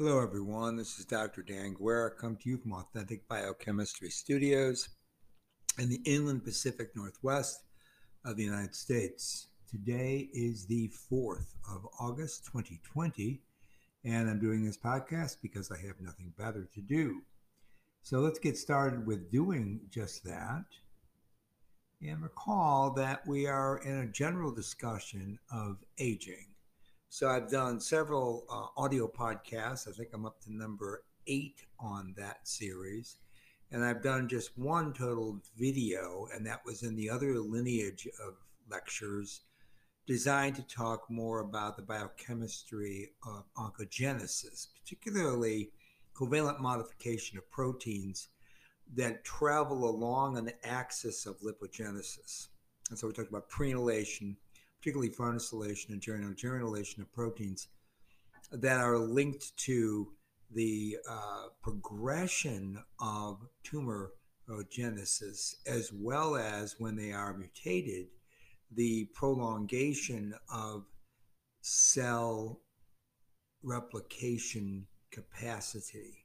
Hello everyone, this is Dr. Dan Guerra, come to you from Authentic Biochemistry Studios in the Inland Pacific Northwest of the United States. Today is the 4th of August, 2020, and I'm doing this podcast because I have nothing better to do. So let's get started with doing just that. And recall that we are in a general discussion of aging. So I've done several audio podcasts. I think I'm up to number 8 on that series. And I've done just one total video, and that was in the other lineage of lectures designed to talk more about the biochemistry of oncogenesis, particularly covalent modification of proteins that travel along an axis of lipogenesis. And so we talked about preinhalation, particularly farnesylation and germination of proteins that are linked to the progression of tumorigenesis, as well as when they are mutated, the prolongation of cell replication capacity.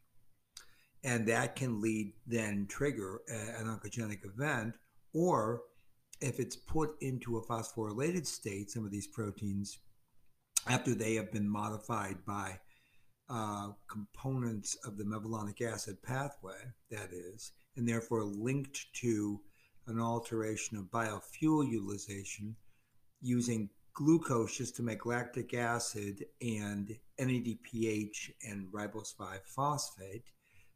And that can lead, then trigger an oncogenic event, or if it's put into a phosphorylated state, some of these proteins, after they have been modified by components of the mevalonic acid pathway, that is, and therefore linked to an alteration of biofuel utilization using glucose just to make lactic acid and NADPH and ribose 5-phosphate.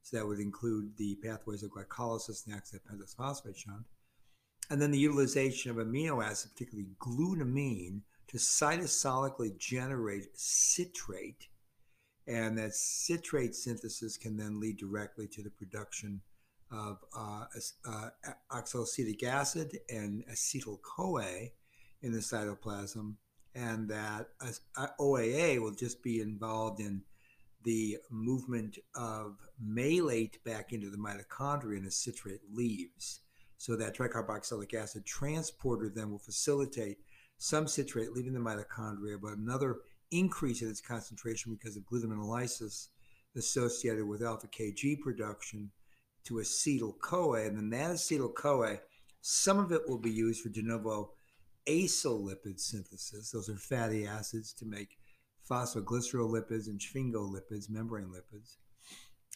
So that would include the pathways of glycolysis and acid pentose phosphate shunt. And then the utilization of amino acids, particularly glutamine, to cytosolically generate citrate. And that citrate synthesis can then lead directly to the production of oxaloacetic acid and acetyl-CoA in the cytoplasm. And that OAA will just be involved in the movement of malate back into the mitochondria, and as citrate leaves. So that tricarboxylic acid transporter then will facilitate some citrate leaving the mitochondria, but another increase in its concentration because of glutaminolysis associated with alpha-KG production to acetyl-CoA. And then that acetyl-CoA, some of it will be used for de novo acyl-lipid synthesis. Those are fatty acids to make phosphoglycerolipids and sphingolipids, membrane lipids,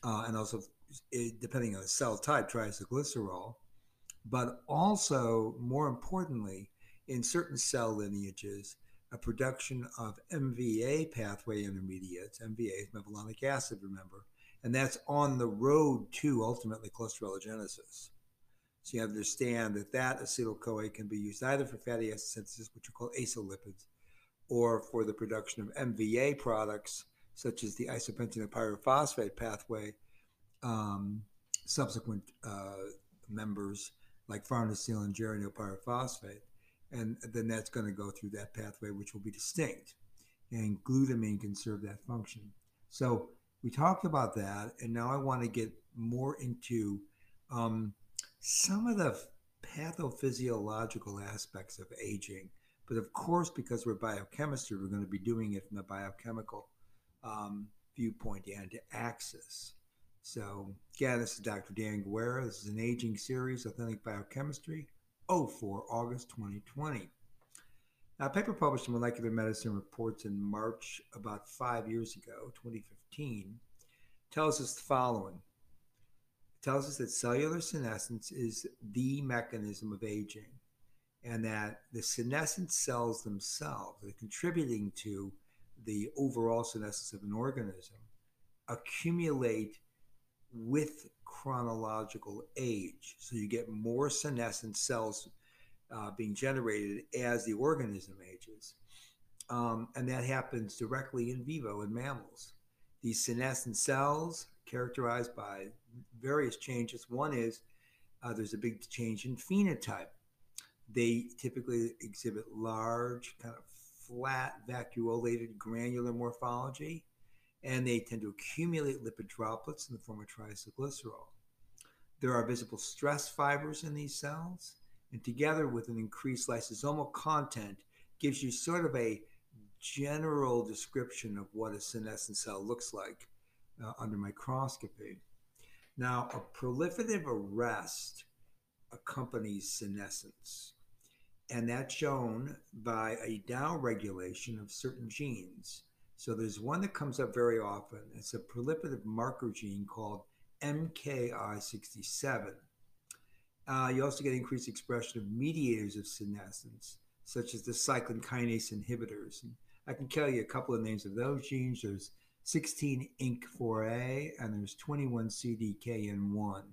and also, depending on the cell type, triacylglycerol. But also, more importantly, in certain cell lineages, a production of MVA pathway intermediates. MVA is mevalonic acid, remember, and that's on the road to, ultimately, cholesterologenesis. So you understand that that acetyl-CoA can be used either for fatty acid synthesis, which are called acyl-lipids, or for the production of MVA products, such as the isopentenoypyrophosphate pathway, subsequent members like farnesyl and geranyl-pyrophosphate. And then that's going to go through that pathway, which will be distinct. And glutamine can serve that function. So we talked about that, and now I want to get more into some of the pathophysiological aspects of aging. But of course, because we're biochemistry, we're going to be doing it from a biochemical viewpoint and axis. So again, this is Dr. Dan Guerra. This is an aging series, Authentic Biochemistry, 04, August 2020. Now, a paper published in Molecular Medicine Reports in March, about 5 years ago, 2015, tells us the following. It tells us that cellular senescence is the mechanism of aging, and that the senescent cells themselves are contributing to the overall senescence of an organism, accumulate with chronological age. So you get more senescent cells being generated as the organism ages. And that happens directly in vivo in mammals. These senescent cells characterized by various changes. One is there's a big change in phenotype. They typically exhibit large, kind of flat, vacuolated, granular morphology, and they tend to accumulate lipid droplets in the form of triacylglycerol. There are visible stress fibers in these cells, and together with an increased lysosomal content gives you sort of a general description of what a senescent cell looks like under microscopy. Now, a proliferative arrest accompanies senescence, and that's shown by a downregulation of certain genes. So there's one that comes up very often. It's a proliferative marker gene called MKI67. You also get increased expression of mediators of senescence, such as the cyclin kinase inhibitors. And I can tell you a couple of names of those genes. There's 16-INK4a, and there's 21-CDKN1.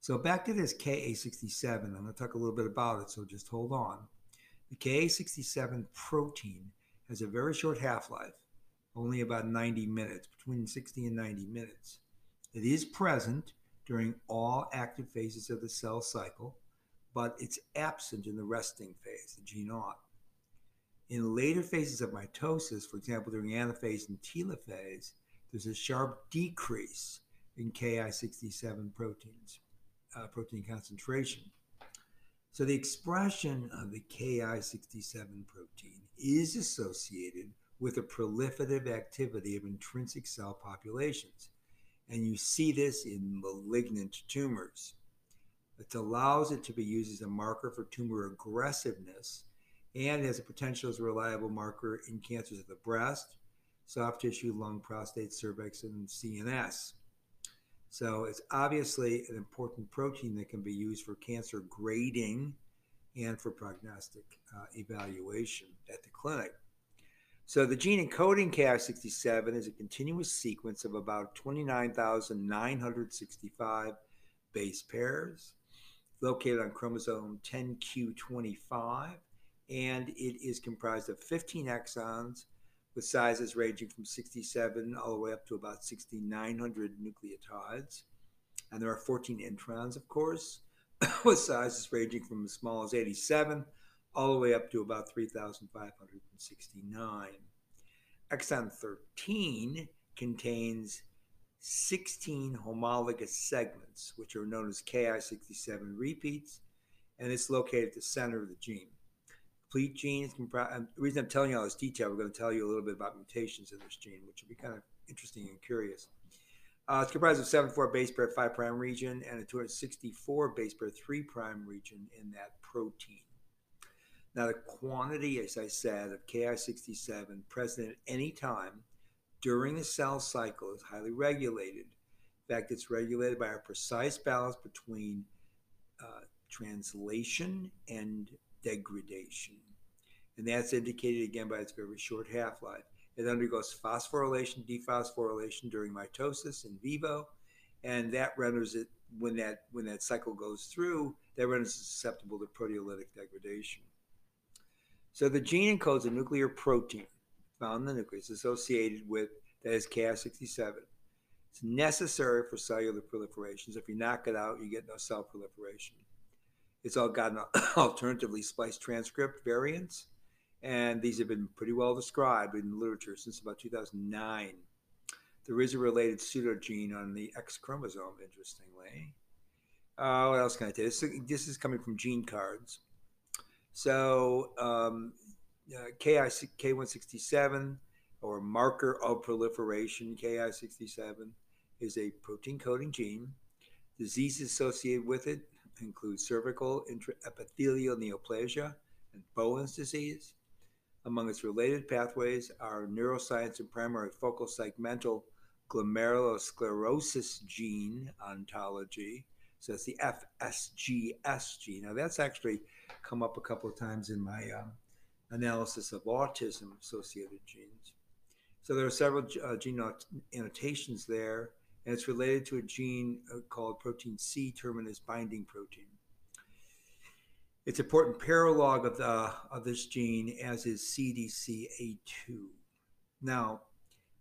So back to this Ki67, I'm going to talk a little bit about it, so just hold on. The Ki67 protein has a very short half-life, only about 90 minutes, between 60 and 90 minutes. It is present during all active phases of the cell cycle, but it's absent in the resting phase, the G0. In later phases of mitosis, for example, during anaphase and telophase, there's a sharp decrease in Ki67 protein concentration. So the expression of the Ki67 protein is associated with a proliferative activity of intrinsic cell populations. And you see this in malignant tumors. It allows it to be used as a marker for tumor aggressiveness, and has a potential as a reliable marker in cancers of the breast, soft tissue, lung, prostate, cervix, and CNS. So it's obviously an important protein that can be used for cancer grading and for prognostic evaluation at the clinic. So the gene encoding Ki67 is a continuous sequence of about 29,965 base pairs located on chromosome 10q25, and it is comprised of 15 exons with sizes ranging from 67 all the way up to about 6,900 nucleotides. And there are 14 introns, of course, with sizes ranging from as small as 87 all the way up to about 3,569. Exon 13 contains 16 homologous segments, which are known as Ki67 repeats, and it's located at the center of the gene. Complete genes, the reason I'm telling you all this detail, we're going to tell you a little bit about mutations in this gene, which will be kind of interesting and curious. It's comprised of 7,4 base pair 5' region and a 264 base pair 3' region in that protein. Now, the quantity, as I said, of Ki67 present at any time during the cell cycle is highly regulated. In fact, it's regulated by a precise balance between translation and degradation. And that's indicated again by its very short half-life. It undergoes phosphorylation, dephosphorylation during mitosis in vivo, and that renders it, when that cycle goes through, that renders it susceptible to proteolytic degradation. So the gene encodes a nuclear protein found in the nucleus associated with, that is, Ki67. It's necessary for cellular proliferation. So if you knock it out, you get no cell proliferation. It's all got an alternatively spliced transcript variants, and these have been pretty well described in the literature since about 2009. There is a related pseudogene on the X chromosome, interestingly. What else can I tell you? This is coming from GeneCards. So Ki67, or marker of proliferation, Ki67, is a protein coding gene. Diseases associated with it include cervical intraepithelial neoplasia and Bowen's disease. Among its related pathways are neuroscience and primary focal segmental glomerulosclerosis gene ontology. So it's the FSGS gene. Now, that's actually come up a couple of times in my analysis of autism-associated genes. So there are several gene annotations there, and it's related to a gene called protein C terminus binding protein. It's an important paralog of this gene, as is CDCA2. Now,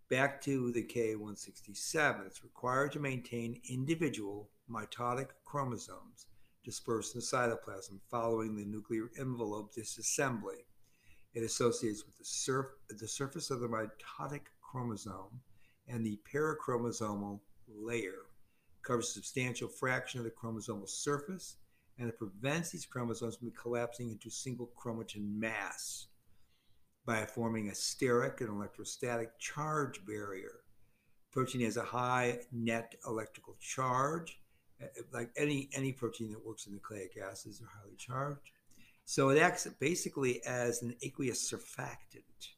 back to the Ki67. It's required to maintain individual mitotic chromosomes dispersed in the cytoplasm following the nuclear envelope disassembly. It associates with the surface of the mitotic chromosome and the parachromosomal layer. It covers a substantial fraction of the chromosomal surface, and it prevents these chromosomes from collapsing into single chromatin mass by forming a steric and electrostatic charge barrier. protein has a high net electrical charge, like any protein that works in nucleic acids are highly charged. So it acts basically as an aqueous surfactant.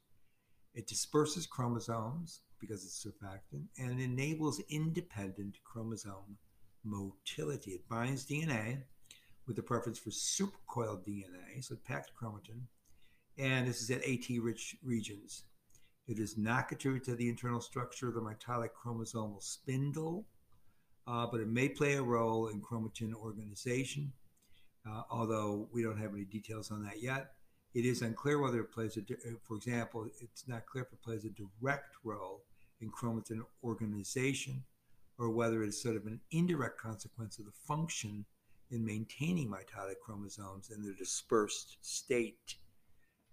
It disperses chromosomes because it's surfactant, and it enables independent chromosome motility. It binds DNA with a preference for supercoiled DNA, so packed chromatin, and this is at AT-rich regions. It is not contributed to the internal structure of the mitotic chromosomal spindle, but it may play a role in chromatin organization, although we don't have any details on that yet. It is unclear whether it plays, for example, it's not clear if it plays a direct role in chromatin organization or whether it's sort of an indirect consequence of the function in maintaining mitotic chromosomes in their dispersed state.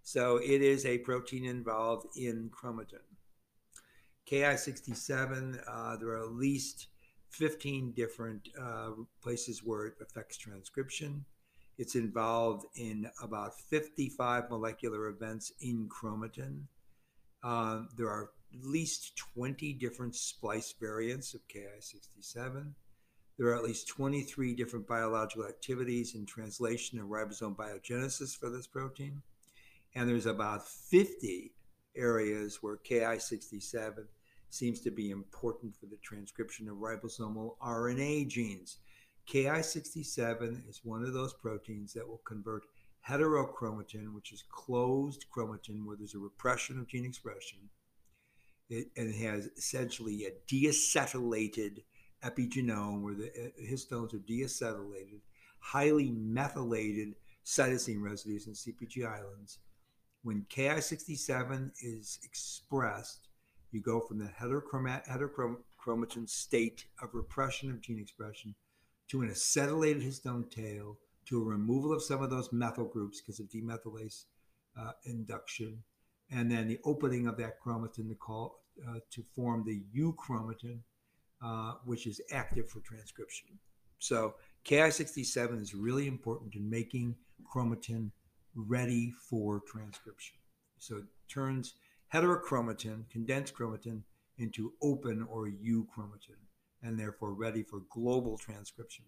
So it is a protein involved in chromatin. Ki67, there are at least 15 different places where it affects transcription. It's involved in about 55 molecular events in chromatin. There are at least 20 different splice variants of Ki67. There are at least 23 different biological activities in translation and ribosome biogenesis for this protein. And there's about 50 areas where Ki67 seems to be important for the transcription of ribosomal RNA genes. Ki67 is one of those proteins that will convert heterochromatin, which is closed chromatin where there's a repression of gene expression, and it has essentially a deacetylated epigenome where the histones are deacetylated, highly methylated cytosine residues and CpG islands. When Ki67 is expressed, you go from the heterochromatin state of repression of gene expression to an acetylated histone tail, to a removal of some of those methyl groups because of demethylase induction, and then the opening of that chromatin to form the euchromatin, which is active for transcription. So Ki67 is really important in making chromatin ready for transcription. So it turns heterochromatin, condensed chromatin, into open or euchromatin, and therefore ready for global transcription.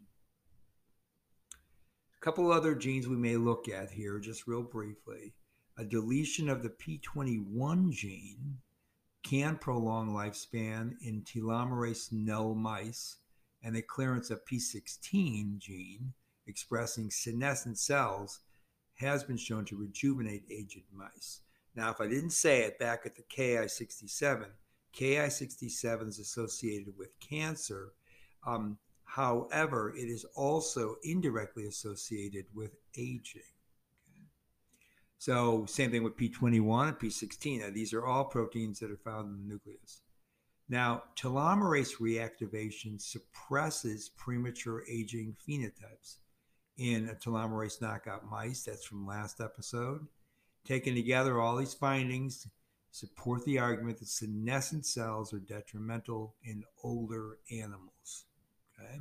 A couple other genes we may look at here, just real briefly. A deletion of the P21 gene can prolong lifespan in telomerase null mice, and the clearance of P16 gene expressing senescent cells has been shown to rejuvenate aged mice. Now, if I didn't say it back at the Ki67, Ki67 is associated with cancer. However, it is also indirectly associated with aging. Okay? So same thing with P21 and P16. Now, these are all proteins that are found in the nucleus. Now, telomerase reactivation suppresses premature aging phenotypes in a telomerase knockout mice. That's from last episode. Taken together, all these findings support the argument that senescent cells are detrimental in older animals. Okay?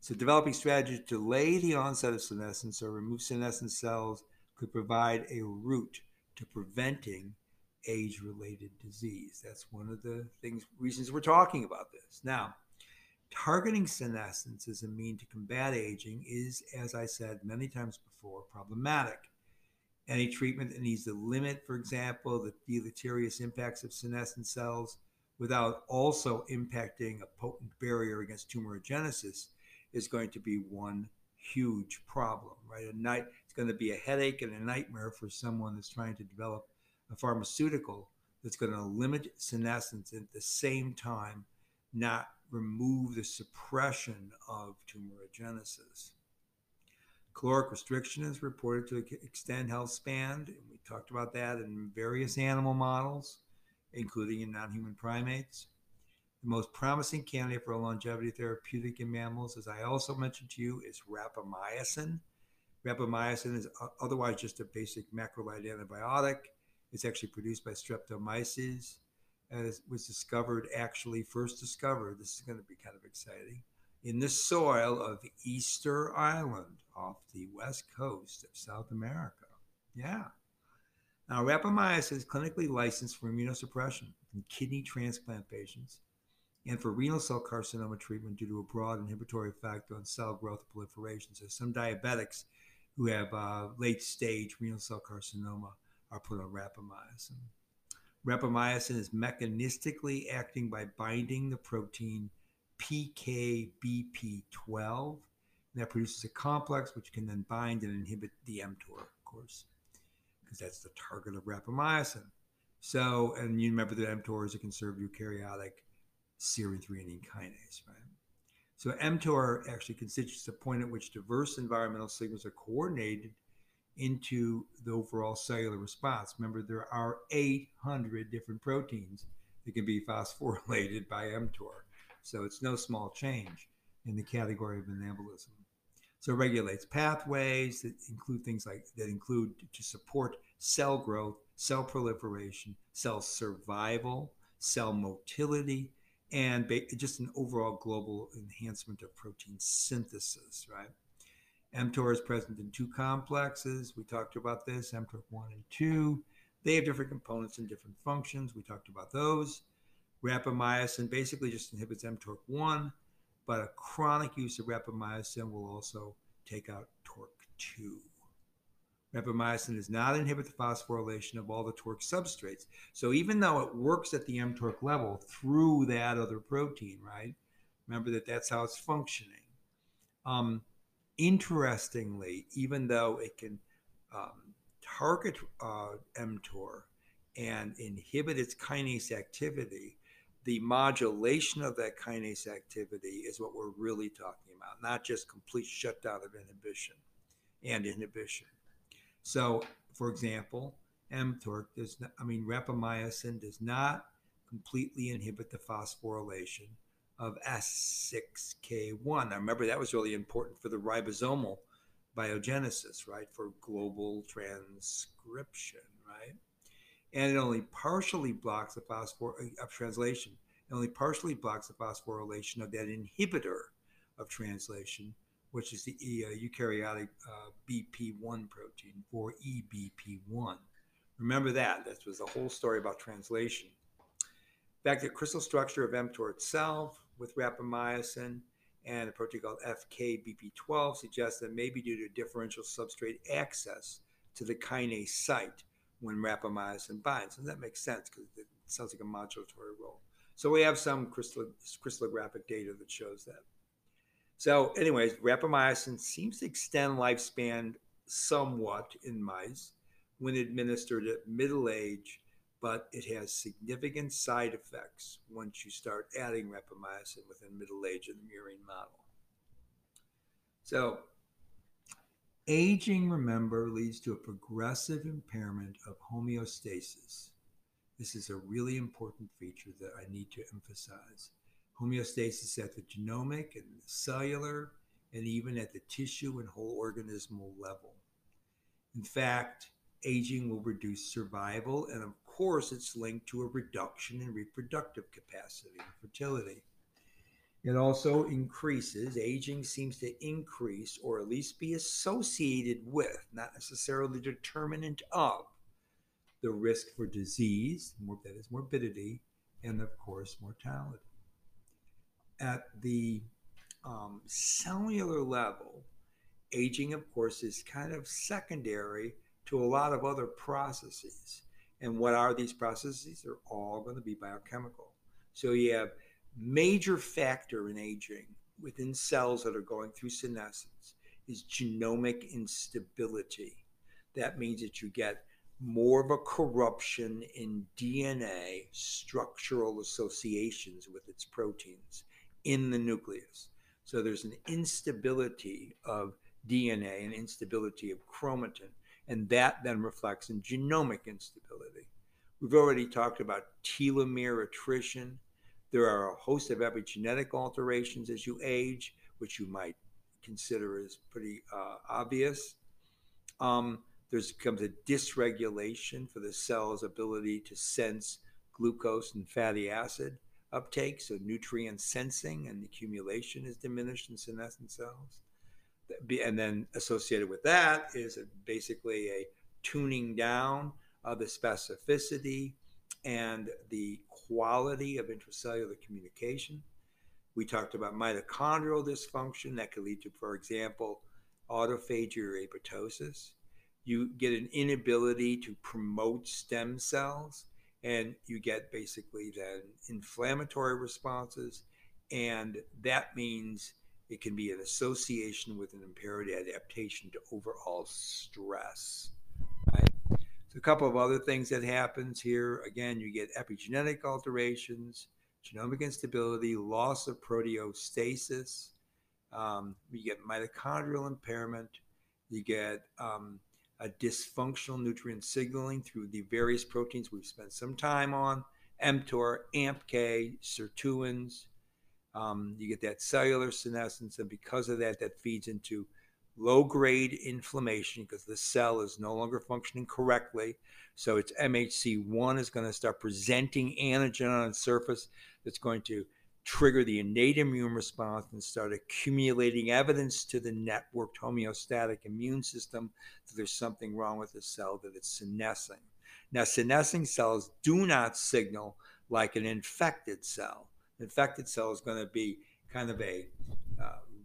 So developing strategies to delay the onset of senescence or remove senescent cells could provide a route to preventing age-related disease. That's one of the reasons we're talking about this. Now, targeting senescence as a mean to combat aging is, as I said many times before, problematic. Any treatment that needs to limit, for example, the deleterious impacts of senescent cells without also impacting a potent barrier against tumorigenesis is going to be one huge problem, right? It's going to be a headache and a nightmare for someone that's trying to develop a pharmaceutical that's going to limit senescence and at the same time not remove the suppression of tumorigenesis. Caloric restriction is reported to extend health span, and we talked about that in various animal models, including in non-human primates. The most promising candidate for a longevity therapeutic in mammals, as I also mentioned to you, is rapamycin. Rapamycin is otherwise just a basic macrolide antibiotic. It's actually produced by streptomyces, and it was discovered, this is going to be kind of exciting, in the soil of Easter Island off the west coast of South America. Yeah. Now, rapamycin is clinically licensed for immunosuppression in kidney transplant patients. and for renal cell carcinoma treatment due to a broad inhibitory effect on cell growth and proliferation. So some diabetics who have late-stage renal cell carcinoma are put on rapamycin. Rapamycin is mechanistically acting by binding the protein PKBP12, and that produces a complex which can then bind and inhibit the mTOR, of course, because that's the target of rapamycin. So, and you remember that mTOR is a conserved eukaryotic serine-threonine kinase, right? So mTOR actually constitutes the point at which diverse environmental signals are coordinated into the overall cellular response. Remember, there are 800 different proteins that can be phosphorylated by mTOR. So it's no small change in the category of anabolism. So it regulates pathways that include things like, that include to support cell growth, cell proliferation, cell survival, cell motility, and just an overall global enhancement of protein synthesis, right? mTOR is present in two complexes. We talked about this, mTORC1 and 2. They have different components and different functions. We talked about those. Rapamycin basically just inhibits mTORC1, but a chronic use of rapamycin will also take out TORC2. Rapamycin does not inhibit the phosphorylation of all the TORC substrates. So even though it works at the mTORC level through that other protein, right? Remember that that's how it's functioning. Interestingly, even though it can target mTOR and inhibit its kinase activity, the modulation of that kinase activity is what we're really talking about, not just complete shutdown of inhibition and inhibition. So, for example, rapamycin does not completely inhibit the phosphorylation of S6K1. Now, remember, that was really important for the ribosomal biogenesis, right, for global transcription, right? And it only partially blocks the translation. It only partially blocks the phosphorylation of that inhibitor of translation, which is the eukaryotic BP1 protein, or EBP1. Remember that. That was the whole story about translation. Back to the crystal structure of mTOR itself with rapamycin and a protein called FKBP12 suggests that maybe due to differential substrate access to the kinase site when rapamycin binds. And that makes sense because it sounds like a modulatory role. So we have some crystallographic data that shows that. So anyways, rapamycin seems to extend lifespan somewhat in mice when administered at middle age, but it has significant side effects once you start adding rapamycin within middle age in the murine model. So aging, remember, leads to a progressive impairment of homeostasis. This is a really important feature that I need to emphasize. Homeostasis at the genomic and the cellular, and even at the tissue and whole organismal level. In fact, aging will reduce survival, and of course, it's linked to a reduction in reproductive capacity and fertility. It also increases, aging seems to increase or at least be associated with, not necessarily determinant of, the risk for disease, that is morbidity, and of course, mortality. At the cellular level, aging, of course, is kind of secondary to a lot of other processes. And what are these processes? They're all going to be biochemical. So you have major factor in aging within cells that are going through senescence is genomic instability. That means that you get more of a corruption in DNA structural associations with its proteins in the nucleus. So there's an instability of DNA and instability of chromatin, and that then reflects in genomic instability. We've already talked about telomere attrition. There are a host of epigenetic alterations as you age, which you might consider as pretty obvious. There comes a dysregulation for the cell's ability to sense glucose and fatty acid uptake, so nutrient sensing and accumulation is diminished in senescent cells. And then associated with that is basically a tuning down of the specificity and the quality of intracellular communication. We talked about mitochondrial dysfunction that could lead to, for example, autophagy or apoptosis. You get an inability to promote stem cells, and you get basically then inflammatory responses. And that means it can be an association with an impaired adaptation to overall stress. Right? So a couple of other things that happens here. Again, you get epigenetic alterations, genomic instability, loss of proteostasis, you get mitochondrial impairment, you get a dysfunctional nutrient signaling through the various proteins we've spent some time on, mTOR, AMPK, sirtuins. You get that cellular senescence, and because of that, that feeds into low-grade inflammation because the cell is no longer functioning correctly. So its MHC1 is going to start presenting antigen on its surface that's going to trigger the innate immune response and start accumulating evidence to the networked homeostatic immune system that there's something wrong with the cell, that it's senescing. Now, senescing cells do not signal like an infected cell. An infected cell is going to be kind of a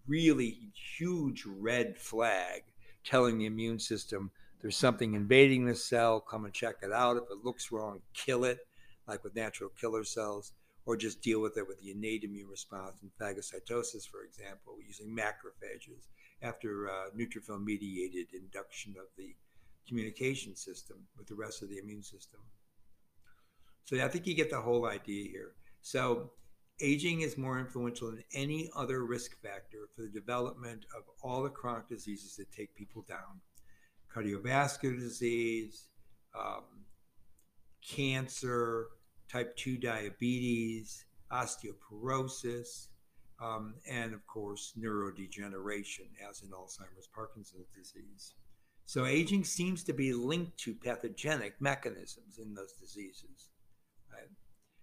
really huge red flag telling the immune system there's something invading the cell, come and check it out. If it looks wrong, kill it, like with natural killer cells, or just deal with it with the innate immune response and phagocytosis, for example, using macrophages after neutrophil-mediated induction of the communication system with the rest of the immune system. So I think you get the whole idea here. So aging is more influential than any other risk factor for the development of all the chronic diseases that take people down. Cardiovascular disease, cancer, type 2 diabetes, osteoporosis, and of course, neurodegeneration, as in Alzheimer's, Parkinson's disease. So aging seems to be linked to pathogenic mechanisms in those diseases. Right?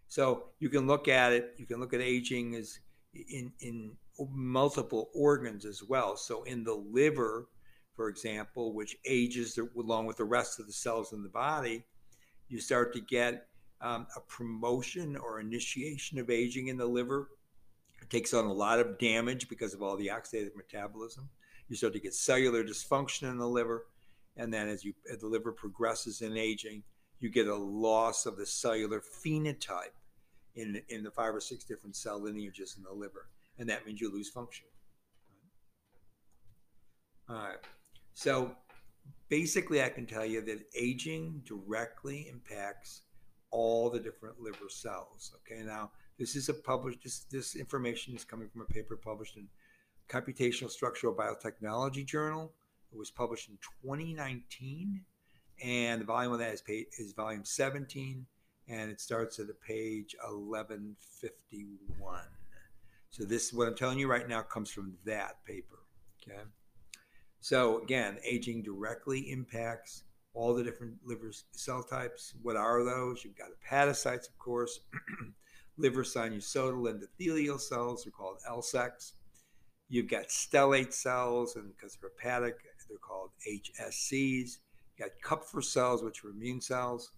So you can look at it, you can look at aging as in multiple organs as well. So in the liver, for example, which ages along with the rest of the cells in the body, you start to get a promotion or initiation of aging in the liver. It takes on a lot of damage because of all the oxidative metabolism. You start to get cellular dysfunction in the liver. And then as the liver progresses in aging, you get a loss of the cellular phenotype in the 5 or 6 different cell lineages in the liver. And that means you lose function. All right. So basically, I can tell you that aging directly impacts all the different liver cells. Okay, now this is a published, this information is coming from a paper published in Computational Structural Biotechnology Journal. It was published in 2019. And the volume of that is volume 17, and it starts at page 1151. So this, what I'm telling you right now, comes from that paper, okay? So again, aging directly impacts all the different liver cell types. What are those? You've got hepatocytes, of course. Liver sinusoidal endothelial cells are called LSECs. You've got stellate cells, and because they're hepatic, they're called HSCs. Got Kupffer cells, which are immune cells.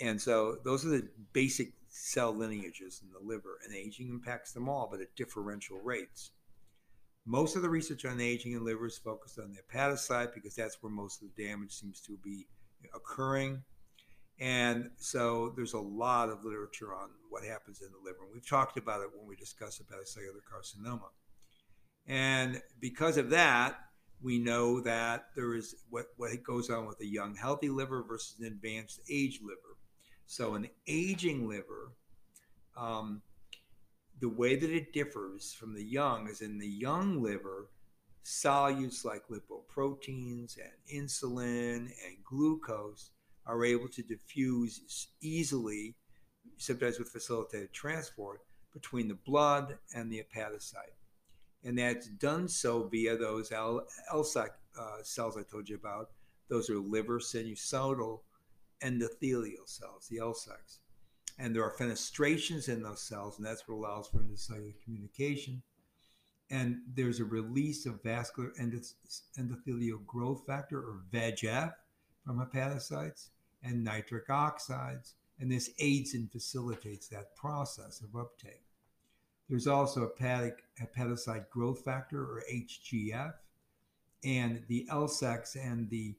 And so those are the basic cell lineages in the liver, and aging impacts them all, but at differential rates. Most of the research on aging in liver is focused on the hepatocyte because that's where most of the damage seems to be occurring. And so there's a lot of literature on what happens in the liver. And we've talked about it when we discuss hepatocellular carcinoma. And because of that, we know that there is what goes on with a young, healthy liver versus an advanced age liver. So an aging liver, the way that it differs from the young is in the young liver, solutes like lipoproteins and insulin and glucose are able to diffuse easily, sometimes with facilitated transport, between the blood and the hepatocyte. And that's done so via those LSEC cells I told you about. Those are liver sinusoidal endothelial cells, the LSECs. And there are fenestrations in those cells, and that's what allows for intracellular communication. And there's a release of vascular endothelial growth factor, or VEGF, from hepatocytes, and nitric oxides, and this aids and facilitates that process of uptake. There's also hepatocyte growth factor, or HGF, and the LSECs and the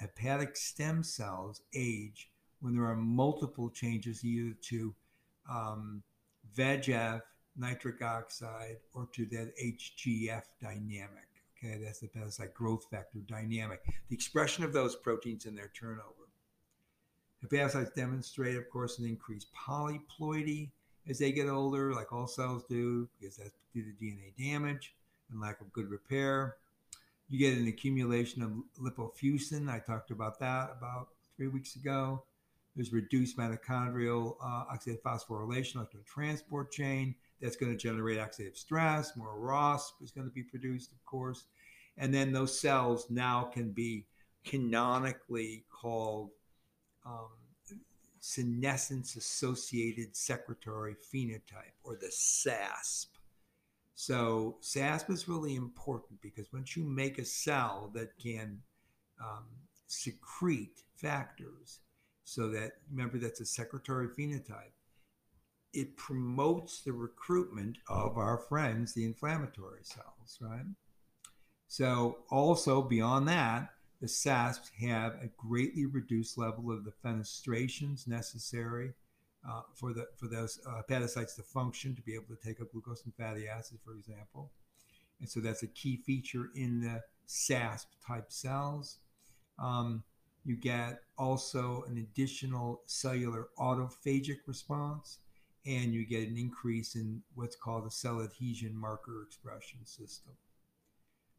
hepatic stem cells age when there are multiple changes either to VEGF, nitric oxide, or to that HGF dynamic. Okay, that's the hepatocyte growth factor dynamic, the expression of those proteins in their turnover. Hepatocytes demonstrate, of course, an increased polyploidy as they get older, like all cells do, because that's due to DNA damage and lack of good repair. You get an accumulation of lipofuscin. I talked about that about 3 weeks ago. There's reduced mitochondrial oxidative phosphorylation of the transport chain. That's going to generate oxidative stress. More ROSP is going to be produced, of course. And then those cells now can be canonically called senescence-associated secretory phenotype, or the SASP. So SASP is really important because once you make a cell that can secrete factors, so that, remember, that's a secretory phenotype, it promotes the recruitment of our friends, the inflammatory cells, right? So also beyond that, the SASPs have a greatly reduced level of the fenestrations necessary for those hepatocytes to function, to be able to take up glucose and fatty acids, for example. And so that's a key feature in the SASP type cells. You get also an additional cellular autophagic response, and you get an increase in what's called the cell adhesion marker expression system.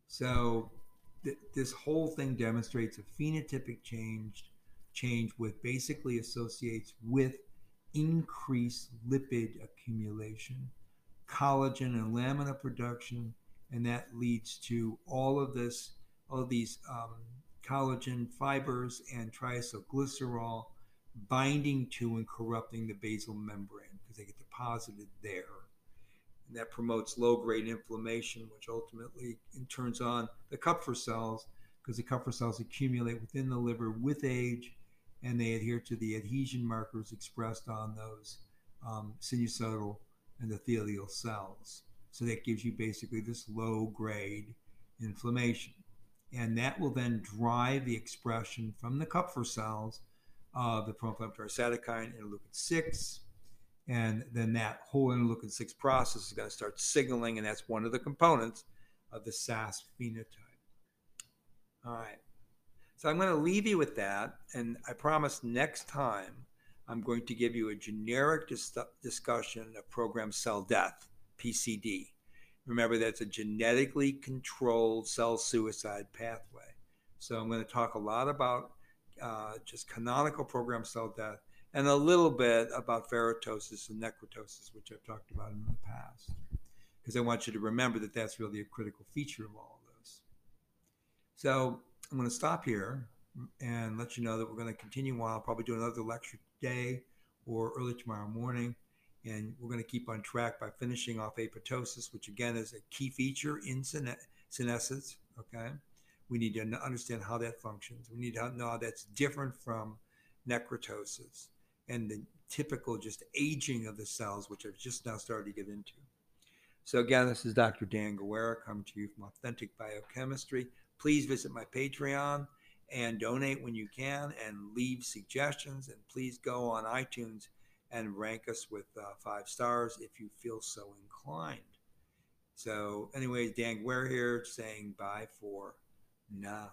So this whole thing demonstrates a phenotypic change with basically associates with increased lipid accumulation, collagen and lamina production, and that leads to all of this, all of these collagen fibers and triacylglycerol binding to and corrupting the basal membrane because they get deposited there. And that promotes low-grade inflammation, which ultimately turns on the Kupffer cells, because the Kupffer cells accumulate within the liver with age, and they adhere to the adhesion markers expressed on those sinusoidal and endothelial cells. So that gives you basically this low-grade inflammation. And that will then drive the expression from the Kupffer cells of the pro-inflammatory cytokine interleukin-6. And then that whole interleukin-6 process is going to start signaling, and that's one of the components of the SASP phenotype. All right. So I'm going to leave you with that, and I promise next time I'm going to give you a generic discussion of programmed cell death, PCD. Remember, that's a genetically controlled cell suicide pathway. So I'm going to talk a lot about just canonical programmed cell death and a little bit about ferroptosis and necroptosis, which I've talked about in the past, because I want you to remember that that's really a critical feature of all of this. So I'm going to stop here and let you know that we're going to continue on. I'll probably do another lecture today or early tomorrow morning. And we're going to keep on track by finishing off apoptosis, which again is a key feature in senescence. Okay, we need to understand how that functions. We need to know how that's different from necrotosis and the typical just aging of the cells, which I've just now started to get into. So again, this is Dr. Dan Guerra coming to you from Authentic Biochemistry. Please visit my Patreon and donate when you can, and leave suggestions, and please go on iTunes and rank us with 5 stars if you feel so inclined. So anyways, Dan Guerra here saying bye for now.